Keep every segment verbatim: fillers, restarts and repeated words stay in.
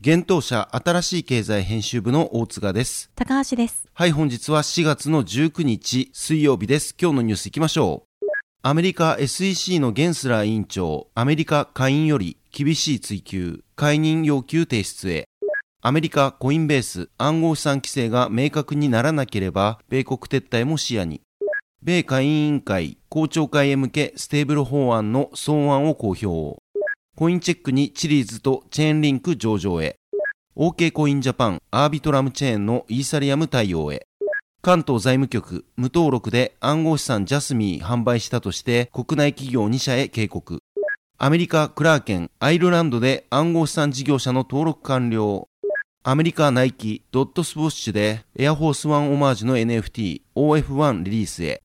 現当社新しい経済編集部の大塚です。高橋です。はい、本日はしがつのじゅうくにち水曜日です。今日のニュースいきましょう。アメリカ エスイーシー のゲンスラー委員長、アメリカ下院より厳しい追及、解任要求提出へ。アメリカ、コインベース、暗号資産規制が明確にならなければ米国撤退も視野に。米下院委員会公聴会へ向けステーブル法案の草案を公表。コインチェックにチリーズとチェーンリンク上場へ。 OK コインジャパン、アービトラムチェーンのイーサリアム対応へ。関東財務局、無登録で暗号資産ジャスミー販売したとして国内企業に社へ警告。アメリカ、クラーケン、アイルランドで暗号資産事業者の登録完了。アメリカ、ナイキ、ドットスウォッシュでエアフォースワンオマージュの エヌエフティー、オーエフワン リリースへ。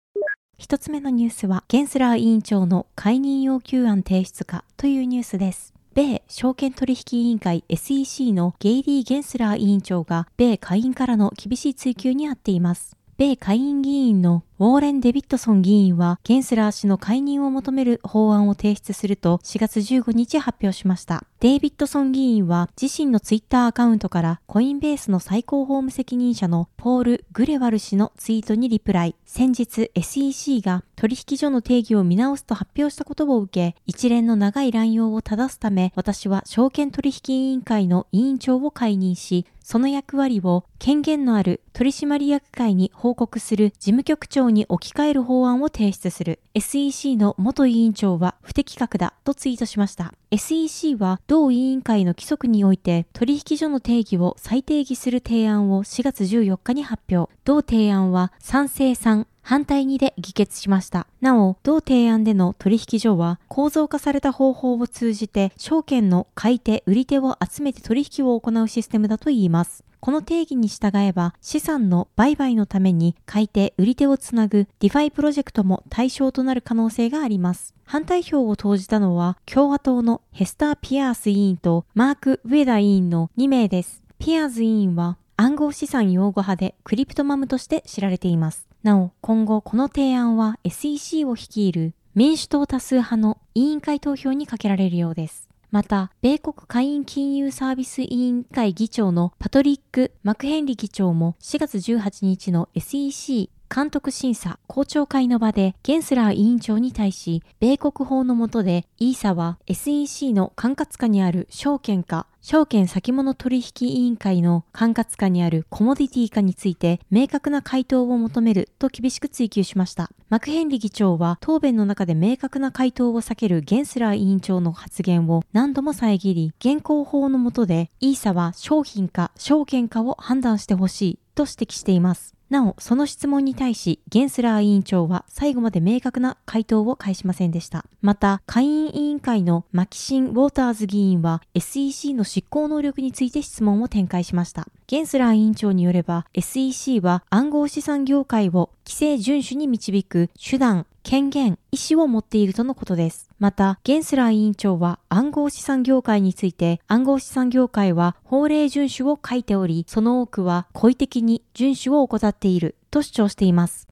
一つ目のニュースは、ゲンスラー委員長の解任要求案提出かというニュースです。米証券取引委員会 エスイーシー のゲイリー・ゲンスラー委員長が米下院からの厳しい追及にあっています。米下院議員のウォーレン・デビッドソン議員はゲンスラー氏の解任を求める法案を提出するとしがつじゅうごにち発表しました。デイビッドソン議員は自身のツイッターアカウントからコインベースの最高法務責任者のポール・グレワル氏のツイートにリプライ、先日 エスイーシー が取引所の定義を見直すと発表したことを受け、一連の長い乱用を正すため私は証券取引委員会の委員長を解任し、その役割を権限のある取締役会に報告する事務局長に置き換える法案を提出する。 エスイーシー の元委員長は不適格だとツイートしました。 エスイーシー は同委員会の規則において取引所の定義を再定義する提案をしがつじゅうよっかに発表。同提案は賛成さん、反対にで議決しました。なお、同提案での取引所は構造化された方法を通じて証券の買い手、売り手を集めて取引を行うシステムだといいます。この定義に従えば資産の売買のために買い手、売り手をつなぐディファイプロジェクトも対象となる可能性があります。反対票を投じたのは共和党のヘスター・ピアース委員とマーク・ウェダー委員のにめいです。ピアーズ委員は暗号資産擁護派でクリプトマムとして知られています。なお、今後この提案は エスイーシー を率いる民主党多数派の委員会投票にかけられるようです。また、米国下院金融サービス委員会議長のパトリック・マクヘンリ議長もしがつじゅうはちにちの エスイーシー 監督審査公聴会の場でゲンスラー委員長に対し、米国法の下でイーサは エスイーシー の管轄下にある証券か証券先物取引委員会の管轄下にあるコモディティ化について明確な回答を求めると厳しく追及しました。マクヘンリ議長は答弁の中で明確な回答を避けるゲンスラー委員長の発言を何度も遮り、現行法の下でイーサは商品か証券かを判断してほしいと指摘しています。なお、その質問に対しゲンスラー委員長は最後まで明確な回答を返しませんでした。また、下院委員会のマキシン・ウォーターズ議員は エスイーシー の執行能力について質問を展開しました。ゲンスラー委員長によれば エスイーシー は暗号資産業界を規制遵守に導く手段、権限、意思を持っているとのことです。また、ゲンスラー委員長は暗号資産業界について、暗号資産業界は法令遵守を書いており、その多くは故意的に遵守を怠っていると主張しています。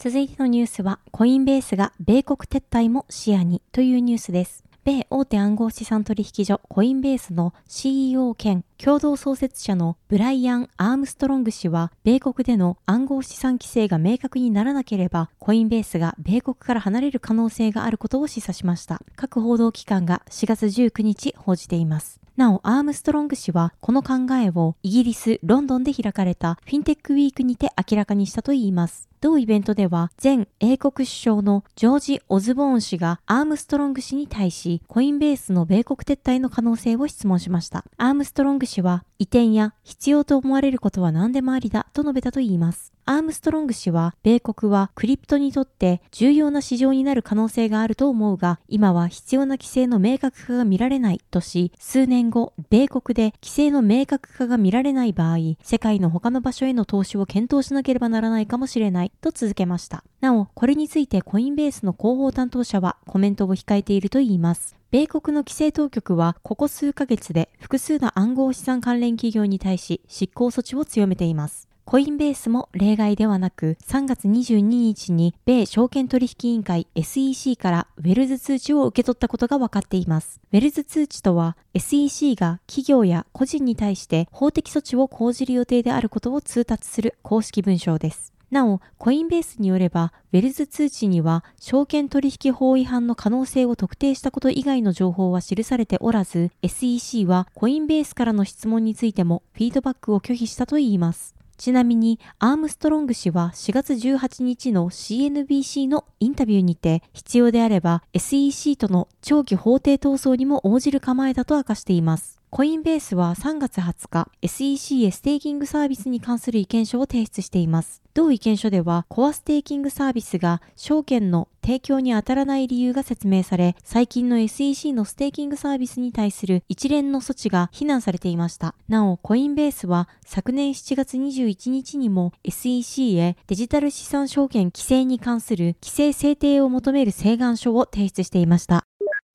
続いてのニュースは、コインベースが米国撤退も視野にというニュースです。米大手暗号資産取引所コインベースの シーイーオー 兼共同創設者のブライアン・アームストロング氏は、米国での暗号資産規制が明確にならなければ、コインベースが米国から離れる可能性があることを示唆しました。各報道機関がしがつじゅうくにち報じています。なお、アームストロング氏はこの考えをイギリス・ロンドンで開かれたフィンテックウィークにて明らかにしたといいます。同イベントでは、前英国首相のジョージ・オズボーン氏がアームストロング氏に対し、コインベースの米国撤退の可能性を質問しました。アームストロング氏は、移転や必要と思われることは何でもありだと述べたといいます。アームストロング氏は、米国はクリプトにとって重要な市場になる可能性があると思うが、今は必要な規制の明確化が見られないとし、数年後、米国で規制の明確化が見られない場合、世界の他の場所への投資を検討しなければならないかもしれないと続けました。なお、これについてコインベースの広報担当者はコメントを控えているといいます。米国の規制当局はここ数ヶ月で複数の暗号資産関連企業に対し執行措置を強めています。コインベースも例外ではなく、さんがつにじゅうににちに米証券取引委員会 エスイーシー からウェルズ通知を受け取ったことが分かっています。ウェルズ通知とは、エスイーシー が企業や個人に対して法的措置を講じる予定であることを通達する公式文書です。なお、コインベースによれば、ウェルズ通知には証券取引法違反の可能性を特定したこと以外の情報は記されておらず、 エスイーシー はコインベースからの質問についてもフィードバックを拒否したといいます。ちなみに、アームストロング氏はしがつじゅうはちにちの シーエヌビーシー のインタビューにて、必要であれば エスイーシー との長期法廷闘争にも応じる構えだと明かしています。コインベースはさんがつはつか、 エスイーシー へステーキングサービスに関する意見書を提出しています。同意見書では、コアステーキングサービスが証券の提供に当たらない理由が説明され、最近の エスイーシー のステーキングサービスに対する一連の措置が非難されていました。なお、コインベースは昨年しちがつにじゅういちにちにも エスイーシー へデジタル資産証券規制に関する規制制定を求める請願書を提出していました。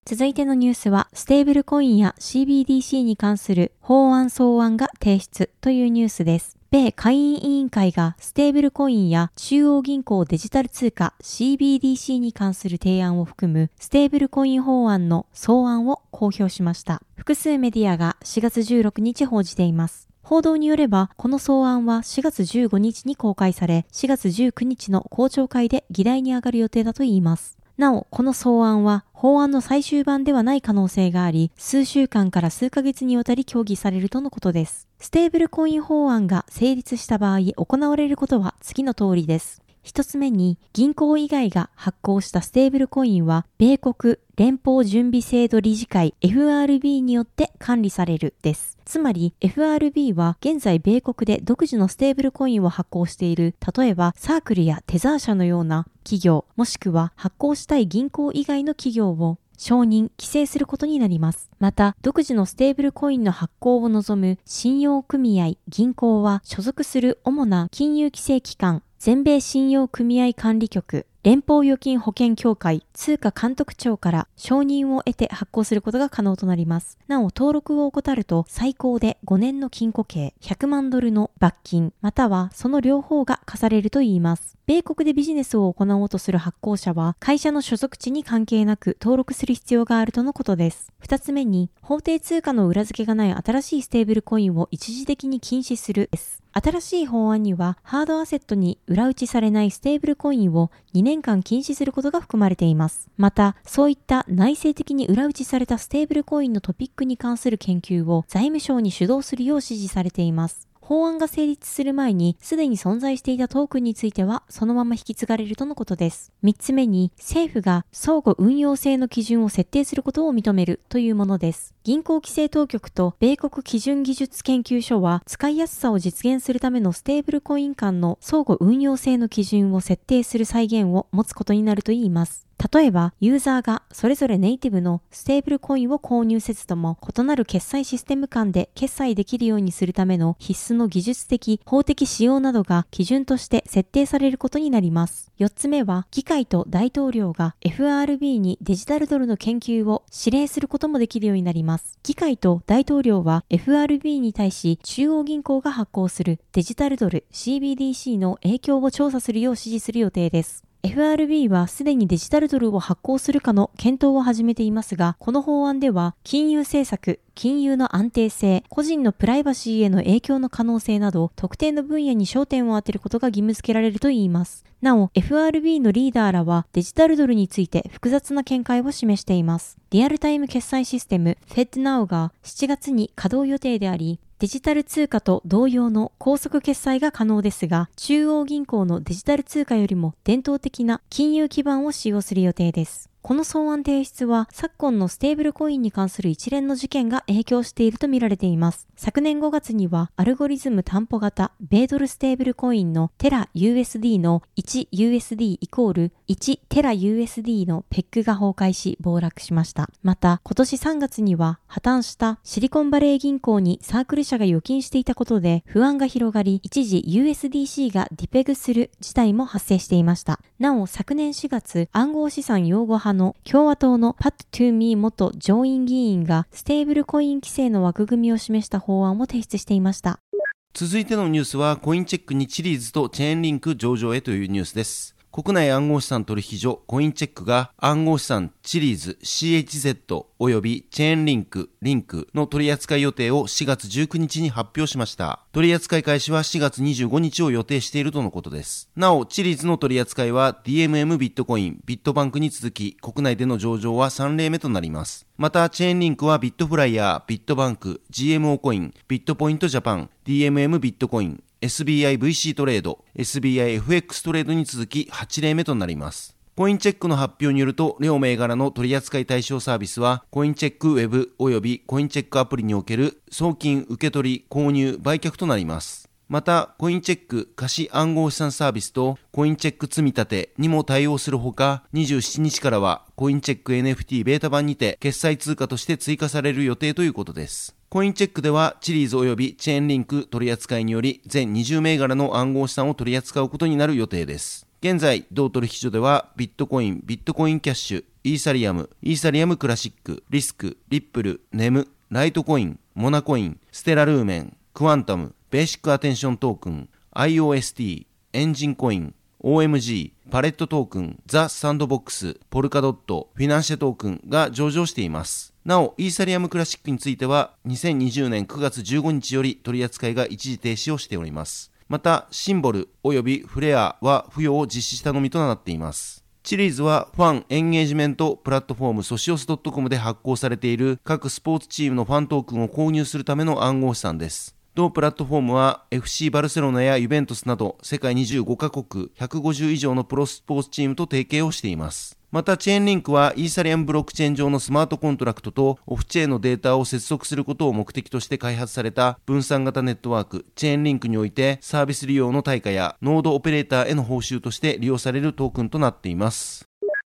続いてのニュースは、ステーブルコインや シービーディーシー に関する法案草案が提出というニュースです。米下院委員会がステーブルコインや中央銀行デジタル通貨 シービーディーシー に関する提案を含むステーブルコイン法案の草案を公表しました。複数メディアがしがつじゅうろくにち報じています。報道によれば、この草案はしがつじゅうごにちに公開され、しがつじゅうくにちの公聴会で議題に上がる予定だといいます。なお、この草案は法案の最終版ではない可能性があり、数週間から数ヶ月にわたり協議されるとのことです。ステーブルコイン法案が成立した場合、行われることは次の通りです。一つ目に、銀行以外が発行したステーブルコインは、米国連邦準備制度理事会 エフアールビー によって管理されるです。つまり エフアールビー は現在米国で独自のステーブルコインを発行している、例えばサークルやテザー社のような企業、もしくは発行したい銀行以外の企業を承認・規制することになります。また、独自のステーブルコインの発行を望む信用組合、銀行は所属する主な金融規制機関、全米信用組合管理局、連邦預金保険協会、通貨監督庁から承認を得て発行することが可能となります。なお、登録を怠ると最高でごねんの禁錮刑、ひゃくまんドルの罰金、またはその両方が課されるといいます。米国でビジネスを行おうとする発行者は、会社の所属地に関係なく登録する必要があるとのことです。二つ目に、法定通貨の裏付けがない新しいステーブルコインを一時的に禁止するです。新しい法案には、ハードアセットに裏打ちされないステーブルコインをにねんかん禁止することが含まれています。また、そういった内政的に裏打ちされたステーブルコインのトピックに関する研究を財務省に主導するよう指示されています。法案が成立する前に、すでに存在していたトークンについては、そのまま引き継がれるとのことです。みっつめに、政府が相互運用性の基準を設定することを認めるというものです。銀行規制当局と米国基準技術研究所は、使いやすさを実現するためのステーブルコイン間の相互運用性の基準を設定する際限を持つことになるといいます。例えば、ユーザーがそれぞれネイティブのステーブルコインを購入せずとも、異なる決済システム間で決済できるようにするための必須の技術的、法的仕様などが基準として設定されることになります。よっつめは、議会と大統領が エフアールビー にデジタルドルの研究を指令することもできるようになります。ます。議会と大統領は エフアールビー に対し中央銀行が発行するデジタルドル シービーディーシー の影響を調査するよう指示する予定です。エフアールビー はすでにデジタルドルを発行するかの検討を始めていますが、この法案では金融政策、金融の安定性、個人のプライバシーへの影響の可能性など、特定の分野に焦点を当てることが義務付けられるといいます。なお、エフアールビー のリーダーらはデジタルドルについて複雑な見解を示しています。リアルタイム決済システム FedNow がしちがつに稼働予定であり、デジタル通貨と同様の高速決済が可能ですが、中央銀行のデジタル通貨よりも伝統的な金融基盤を使用する予定です。この草案提出は、昨今のステーブルコインに関する一連の事件が影響しているとみられています。昨年ごがつには、アルゴリズム担保型、米ドルステーブルコインのテラ ユーエスディー の いちユーエスディー イコールいちテラ ユーエスディー のペックが崩壊し暴落しました。また、今年さんがつには、破綻したシリコンバレー銀行にサークル社が預金していたことで不安が広がり、一時 ユーエスディーシー がディペグする事態も発生していました。なお、昨年しがつ、暗号資産擁護派の共和党のパット・トゥミー元上院議員がステーブルコイン規制の枠組みを示した法案を提出していました。続いてのニュースは、コインチェックにチリーズとチェーンリンク上場へというニュースです。国内暗号資産取引所コインチェックが暗号資産チリーズ シーエイチゼット およびチェーンリンクリンクの取扱い予定をしがつじゅうくにちに発表しました。取扱い開始はしがつにじゅうごにちを予定しているとのことです。なお、チリーズの取扱いは ディーエムエム ビットコイン、ビットバンクに続き国内での上場はさんれいめとなります。また、チェーンリンクはビットフライヤー、ビットバンク、 ジーエムオー コイン、ビットポイントジャパン、 ディーエムエム ビットコイン、エスビーアイ ブイシー トレード、エスビーアイ エフエックス トレードに続きはちれいめとなります。コインチェックの発表によると、両銘柄の取扱い対象サービスは、コインチェックウェブおよびコインチェックアプリにおける送金、受け取り、購入、売却となります。また、コインチェック貸し暗号資産サービスとコインチェック積み立てにも対応するほか、にじゅうしちにちからはコインチェック エヌエフティー ベータ版にて決済通貨として追加される予定ということです。コインチェックでは、チリーズ及びチェーンリンク取扱いにより、全にじゅうめいがらの暗号資産を取り扱うことになる予定です。現在、同取引所では、ビットコイン、ビットコインキャッシュ、イーサリアム、イーサリアムクラシック、リスク、リップル、ネム、ライトコイン、モナコイン、ステラルーメン、クワンタム、ベーシックアテンショントークン、アイオーエスティー、エンジンコイン、オーエムジー、パレットトークン、ザ・サンドボックス、ポルカドット、フィナンシェトークンが上場しています。なお、イーサリアムクラシックについては、にせんにじゅうねんくがつじゅうごにちより取り扱いが一時停止をしております。また、シンボルおよびフレアは付与を実施したのみとなっています。チリーズは、ファンエンゲージメントプラットフォームソシオス .com で発行されている各スポーツチームのファントークンを購入するための暗号資産です。同プラットフォームは エフシー バルセロナやユベントスなど世界にじゅうごかこくひゃくごじゅういじょうのプロスポーツチームと提携をしています。また、チェーンリンクはイーサリアムブロックチェーン上のスマートコントラクトとオフチェーンのデータを接続することを目的として開発された分散型ネットワークチェーンリンクにおいて、サービス利用の対価やノードオペレーターへの報酬として利用されるトークンとなっています。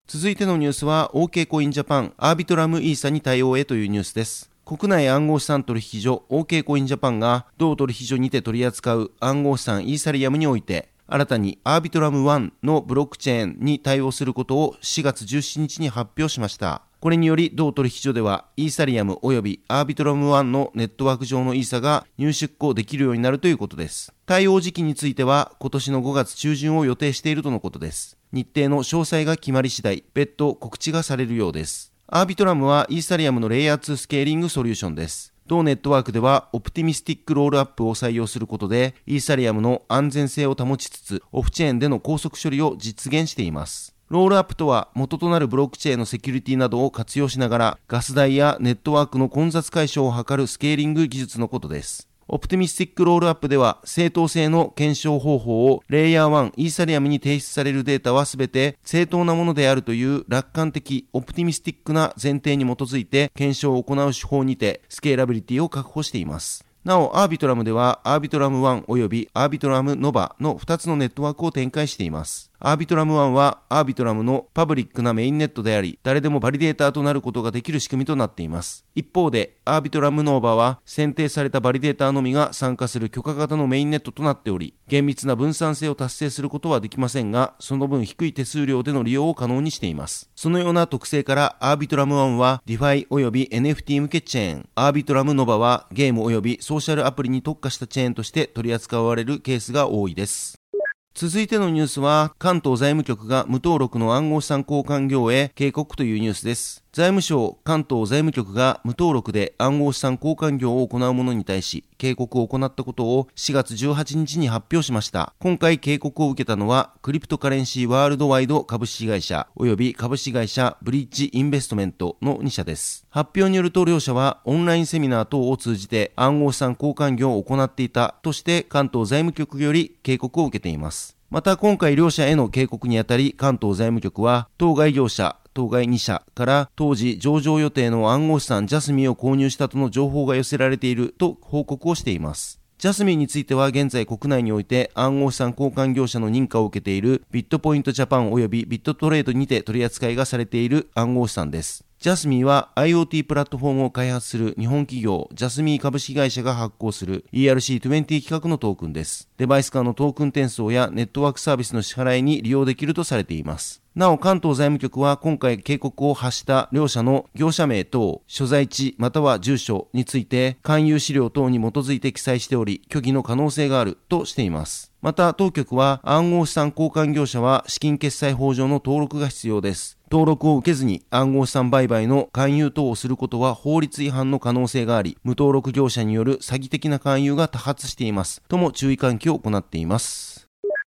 続いてのニュースは OK コインジャパンアービトラムイーサに対応へというニュースです。国内暗号資産取引所 OK コインジャパンが同取引所にて取り扱う暗号資産イーサリアムにおいて新たにアービトラムワンのブロックチェーンに対応することをしがつじゅうしちにちに発表しました。これにより同取引所ではイーサリアム及びアービトラムワンのネットワーク上のイーサが入出庫できるようになるということです。対応時期については今年のごがつちゅうじゅんを予定しているとのことです。日程の詳細が決まり次第、別途告知がされるようです。アービトラムはイーサリアムのレイヤーツースケーリングソリューションです。同ネットワークではオプティミスティックロールアップを採用することでイーサリアムの安全性を保ちつつオフチェーンでの高速処理を実現しています。ロールアップとは元となるブロックチェーンのセキュリティなどを活用しながらガス代やネットワークの混雑解消を図るスケーリング技術のことです。オプティミスティックロールアップでは正当性の検証方法をレイヤーワンイーサリアムに提出されるデータはすべて正当なものであるという楽観的オプティミスティックな前提に基づいて検証を行う手法にてスケーラビリティを確保しています。なお、アービトラムではアービトラムワンおよびアービトラムノバのふたつのネットワークを展開しています。アービトラムワンはアービトラムのパブリックなメインネットであり、誰でもバリデーターとなることができる仕組みとなっています。一方で、アービトラムノーバは選定されたバリデーターのみが参加する許可型のメインネットとなっており、厳密な分散性を達成することはできませんが、その分低い手数料での利用を可能にしています。そのような特性から、アービトラムワンは DeFi および エヌエフティー 向けチェーン、アービトラムノーバはゲームおよびソーシャルアプリに特化したチェーンとして取り扱われるケースが多いです。続いてのニュースは、関東財務局が無登録の暗号資産交換業へ警告というニュースです。財務省関東財務局が無登録で暗号資産交換業を行う者に対し警告を行ったことをしがつじゅうはちにちに発表しました。今回警告を受けたのはクリプトカレンシーワールドワイド株式会社および株式会社ブリッジインベストメントのに社です。発表によると両社はオンラインセミナー等を通じて暗号資産交換業を行っていたとして関東財務局より警告を受けています。また今回両社への警告にあたり関東財務局は当該業者当該に社から当時上場予定の暗号資産ジャスミンを購入したとの情報が寄せられていると報告をしています。ジャスミンについては現在国内において暗号資産交換業者の認可を受けているビットポイントジャパンおよびビットトレードにて取り扱いがされている暗号資産です。ジャスミーは IoT プラットフォームを開発する日本企業ジャスミー株式会社が発行する イーアールシーにじゅう 企画のトークンです。デバイス間のトークン転送やネットワークサービスの支払いに利用できるとされています。なお関東財務局は今回警告を発した両社の業者名等、所在地または住所について勧誘資料等に基づいて記載しており、虚偽の可能性があるとしています。また当局は暗号資産交換業者は資金決済法上の登録が必要です。登録を受けずに暗号資産売買の勧誘等をすることは法律違反の可能性があり、無登録業者による詐欺的な勧誘が多発していますとも注意喚起を行っています。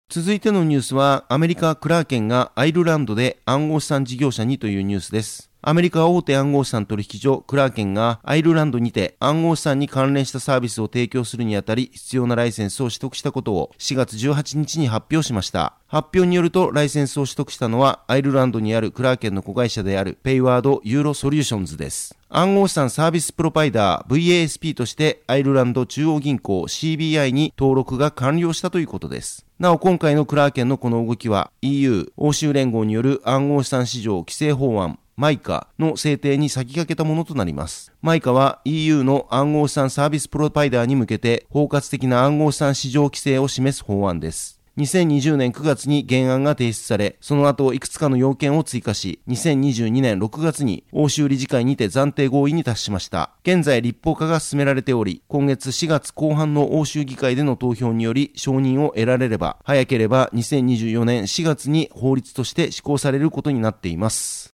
続いてのニュースはアメリカ・クラーケンがアイルランドで暗号資産事業者にというニュースです。アメリカ大手暗号資産取引所クラーケンがアイルランドにて暗号資産に関連したサービスを提供するにあたり必要なライセンスを取得したことをしがつじゅうはちにちに発表しました。発表によるとライセンスを取得したのはアイルランドにあるクラーケンの子会社であるペイワードユーロソリューションズです。暗号資産サービスプロバイダー ブイエーエスピー としてアイルランド中央銀行 シービーアイ に登録が完了したということです。なお今回のクラーケンのこの動きは イーユー 欧州連合による暗号資産市場規制法案マイカの制定に先駆けたものとなります。マイカは イーユー の暗号資産サービスプロバイダーに向けて包括的な暗号資産市場規制を示す法案です。にせんにじゅうねんくがつに原案が提出され、その後いくつかの要件を追加し、にせんにじゅうにねんろくがつに欧州理事会にて暫定合意に達しました。現在立法化が進められており、今月しがつこう半の欧州議会での投票により承認を得られれば、早ければにせんにじゅうよねんしがつに法律として施行されることになっています。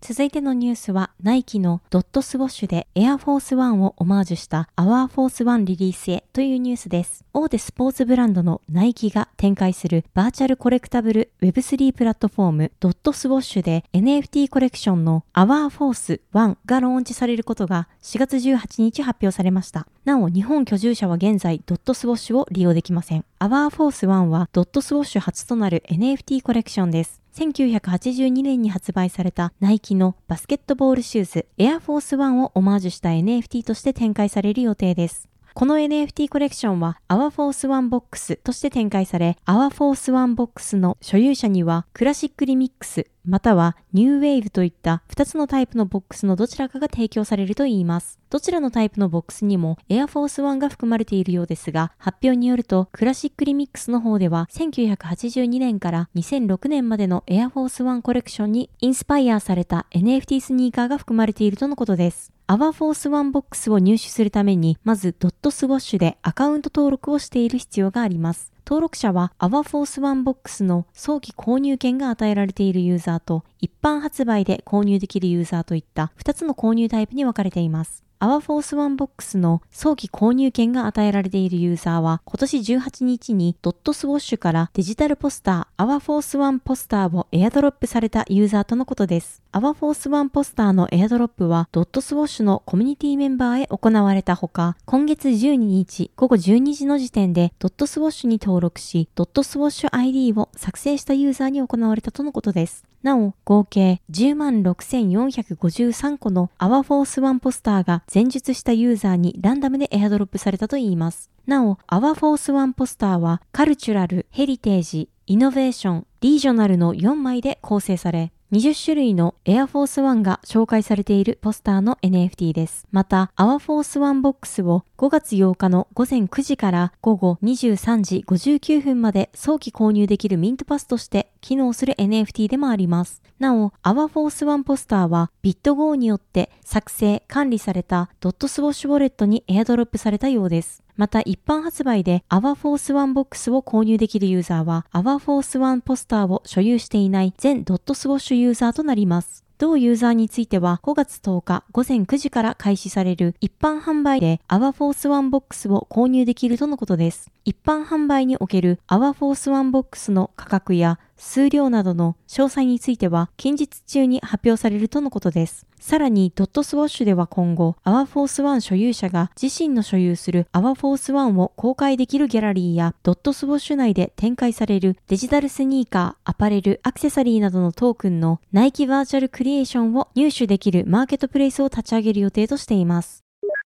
続いてのニュースは、ナイキのドットスウォッシュでエアフォースワンをオマージュしたアワーフォースワンリリースへというニュースです。大手スポーツブランドのナイキが展開するバーチャルコレクタブル ウェブスリー プラットフォームドットスウォッシュで エヌエフティー コレクションのアワーフォースワンがローンチされることがしがつじゅうはちにち発表されました。なお、日本居住者は現在ドットスウォッシュを利用できません。アワーフォースワンはドットスウォッシュ初となる エヌエフティー コレクションです。せんきゅうひゃくはちじゅうにねんに発売されたナイキのバスケットボールシューズエアフォースワンをオマージュした エヌエフティー として展開される予定です。この エヌエフティー コレクションは Our Force One Box として展開され、Our Force One Box の所有者にはクラシックリミックスまたはニューウェーブといったふたつのタイプのボックスのどちらかが提供されるといいます。どちらのタイプのボックスにも Air Force One が含まれているようですが、発表によるとクラシックリミックスの方ではせんきゅうひゃくはちじゅうにねんからにせんろくねんまでの Air Force One コレクションにインスパイアされた エヌエフティー スニーカーが含まれているとのことです。Our Force One ボックスを入手するために、まずドットスウォッシュでアカウント登録をしている必要があります。登録者は Our Force One Box の早期購入権が与えられているユーザーと一般発売で購入できるユーザーといったふたつの購入タイプに分かれています。Our Force One Box の早期購入権が与えられているユーザーは今年じゅうはちにちにドットスウォッシュからデジタルポスター Our Force One ポスターをエアドロップされたユーザーとのことです。Our Force One ポスターのエアドロップはドットスウォッシュのコミュニティメンバーへ行われたほか、今月じゅうににちごごじゅうにじの時点でドットスウォッシュに登録し、ドットスウォッシュ アイディー を作成したユーザーに行われたとのことです。なお、合計 じゅうまんろくせんよんひゃくごじゅうさん 個の Our Force One ポスターが前述したユーザーにランダムでエアドロップされたといいます。なお、Our Force One ポスターはカルチュラル、ヘリテージ、イノベーション、リージョナルのよんまいで構成され、にじゅっしゅるいのエアフォースワンが紹介されているポスターの エヌエフティー です。また、アワフォースワンボックスをごがつようかのごぜんくじからごごにじゅうさんじごじゅうきゅうふんまで早期購入できるミントパスとして機能する エヌエフティー でもあります。なお、アワフォースワンポスターは BitGo によって作成・管理されたドットスウォッシュウォレットにエアドロップされたようです。また一般発売で アワフォースワン ボックスを購入できるユーザーは アワフォースワン ポスターを所有していない全ドットスウォッシュユーザーとなります。同ユーザーについてはごがつとおかごぜんくじから開始される一般販売で アワフォースワン ボックスを購入できるとのことです。一般販売における アワフォースワン ボックスの価格や数量などの詳細については近日中に発表されるとのことです。さらにドットスウォッシュでは今後、アワフォースワン 所有者が自身の所有する アワフォースワン を公開できるギャラリーやドットスウォッシュ内で展開されるデジタルスニーカー、アパレル、アクセサリーなどのトークンのナイキバーチャルクリエーションを入手できるマーケットプレイスを立ち上げる予定としています。